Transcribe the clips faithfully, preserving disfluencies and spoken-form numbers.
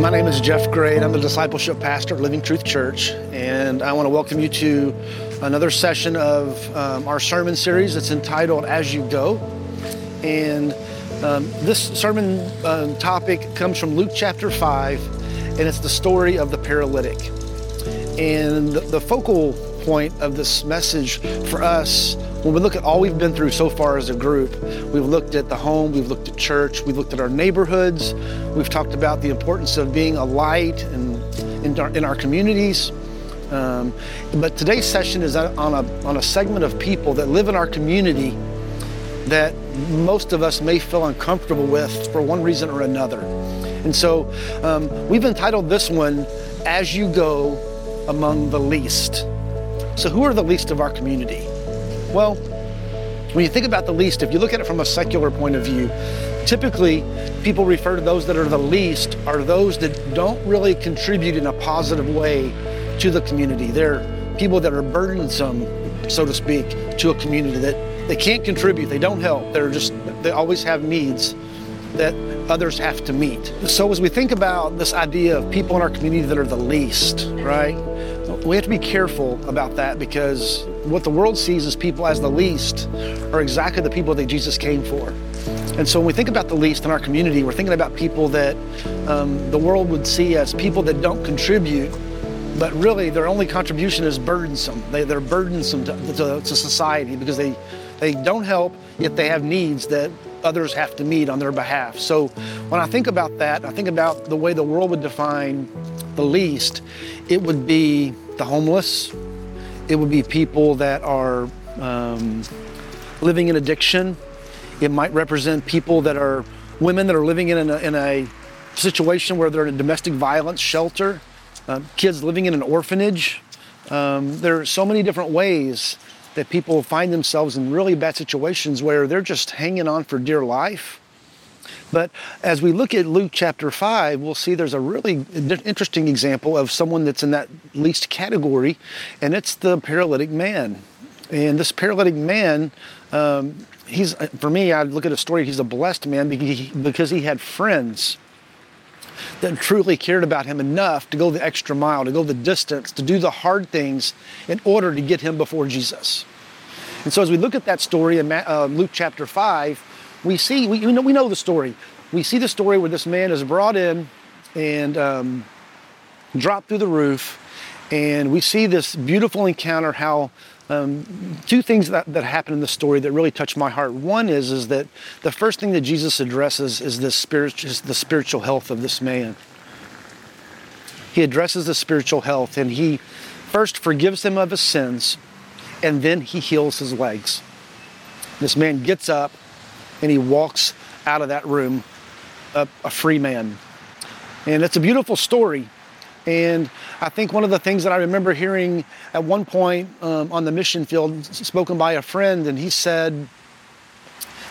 My name is Jeff Gray, and I'm the discipleship pastor of Living Truth Church, and I want to welcome you to another session of um, our sermon series that's entitled As You Go. And um, this sermon um, topic comes from Luke chapter five, and it's the story of the paralytic. And the, the focal point of this message for us, when we look at all we've been through so far as a group, we've looked at the home, we've looked at church, we've looked at our neighborhoods, we've talked about the importance of being a light in, in, our, in our communities. Um, but today's session is on a, on a segment of people that live in our community that most of us may feel uncomfortable with for one reason or another. And so um, we've entitled this one, As You Go Among the Least. So who are the least of our community? Well, when you think about the least, if you look at it from a secular point of view, typically people refer to those that are the least are those that don't really contribute in a positive way to the community. They're people that are burdensome, so to speak, to a community, that they can't contribute, they don't help, they're just, they always have needs that others have to meet. So as we think about this idea of people in our community that are the least, right? We have to be careful about that, because what the world sees as people as the least are exactly the people that Jesus came for. And so when we think about the least in our community, we're thinking about people that um, the world would see as people that don't contribute, but really their only contribution is burdensome. They, they're burdensome to, to, to society because they, they don't help, yet they have needs that others have to meet on their behalf. So when I think about that, I think about the way the world would define the least. It would be the homeless. It would be people that are um, living in addiction. It might represent people that are women that are living in a, in a situation where they're in a domestic violence shelter, uh, kids living in an orphanage. Um, there are so many different ways that people find themselves in really bad situations where they're just hanging on for dear life. But as we look at Luke chapter five, we'll see there's a really interesting example of someone that's in that least category, and it's the paralytic man. And this paralytic man, um, he's for me, I look at a story, he's a blessed man because he had friends that truly cared about him enough to go the extra mile, to go the distance, to do the hard things in order to get him before Jesus. And so as we look at that story in uh, Luke chapter five, we see, we, we, know, we know the story. We see the story where this man is brought in and um, dropped through the roof. And we see this beautiful encounter, how um, two things that, that happened in the story that really touched my heart. One is, is that the first thing that Jesus addresses is, this spirit, is the spiritual health of this man. He addresses the spiritual health, and he first forgives him of his sins, and then he heals his legs. This man gets up, and he walks out of that room a, a free man. And it's a beautiful story. And I think one of the things that I remember hearing at one point um, on the mission field, spoken by a friend, and he said,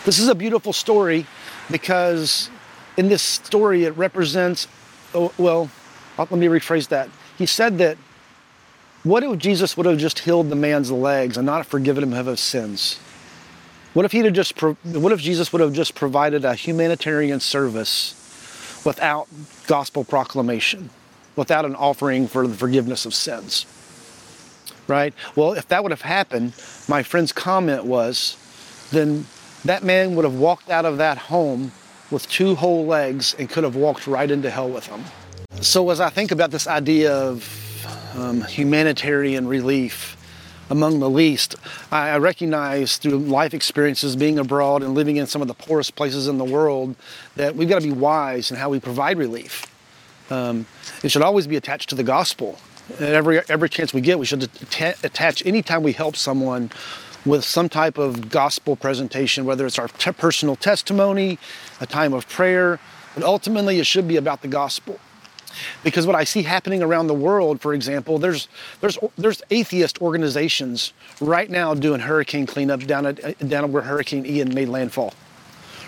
this is a beautiful story because in this story it represents, oh, well, let me rephrase that. He said that, what if Jesus would have just healed the man's legs and not forgiven him of his sins? What if he'd have just, what if Jesus would have just provided a humanitarian service without gospel proclamation, without an offering for the forgiveness of sins, right? Well, if that would have happened, my friend's comment was, then that man would have walked out of that home with two whole legs and could have walked right into hell with them. So as I think about this idea of um, humanitarian relief among the least, I recognize through life experiences, being abroad and living in some of the poorest places in the world, that we've got to be wise in how we provide relief. Um, it should always be attached to the gospel. And every every chance we get, we should att- attach any time we help someone with some type of gospel presentation, whether it's our te- personal testimony, a time of prayer, but ultimately it should be about the gospel. Because what I see happening around the world, for example, there's there's there's atheist organizations right now doing hurricane cleanups down at down where Hurricane Ian made landfall,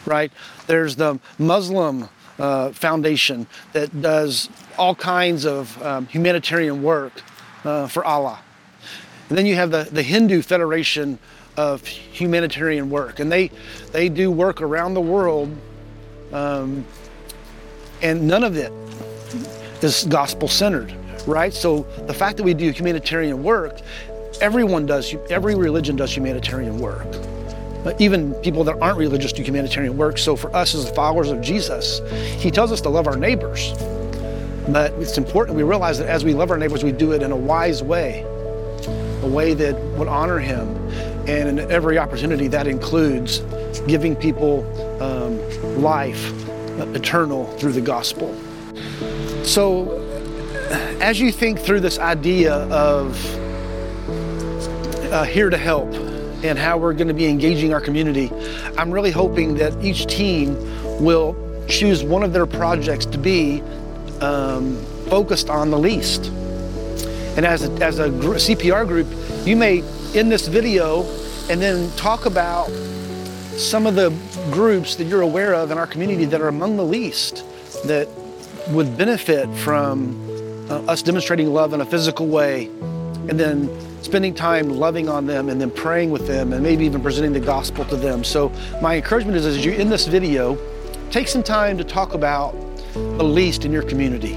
right? There's the Muslim uh, foundation that does all kinds of um, humanitarian work uh, for Allah, and then you have the, the Hindu Federation of Humanitarian Work, and they they do work around the world, um, and none of it is gospel-centered, right? So the fact that we do humanitarian work, everyone does, every religion does humanitarian work. Even people that aren't religious do humanitarian work. So for us as followers of Jesus, he tells us to love our neighbors. But it's important we realize that as we love our neighbors, we do it in a wise way, a way that would honor him. And in every opportunity, that includes giving people um, life eternal through the gospel. So as you think through this idea of uh, here to help, and how we're going to be engaging our community, I'm really hoping that each team will choose one of their projects to be um, focused on the least. And as a, as a gr- C P R group, you may end this video and then talk about some of the groups that you're aware of in our community that are among the least, that would benefit from uh, us demonstrating love in a physical way, and then spending time loving on them and then praying with them and maybe even presenting the gospel to them. So my encouragement is, as you end this video, take some time to talk about the least in your community.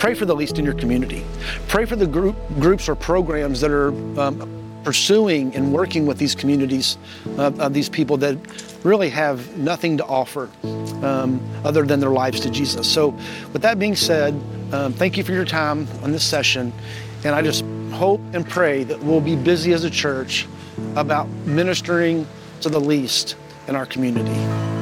Pray for the least in your community. Pray for the group, groups or programs that are um, pursuing and working with these communities, uh, of these people that really have nothing to offer um, other than their lives to Jesus. So with that being said, um, thank you for your time on this session. And I just hope and pray that we'll be busy as a church about ministering to the least in our community.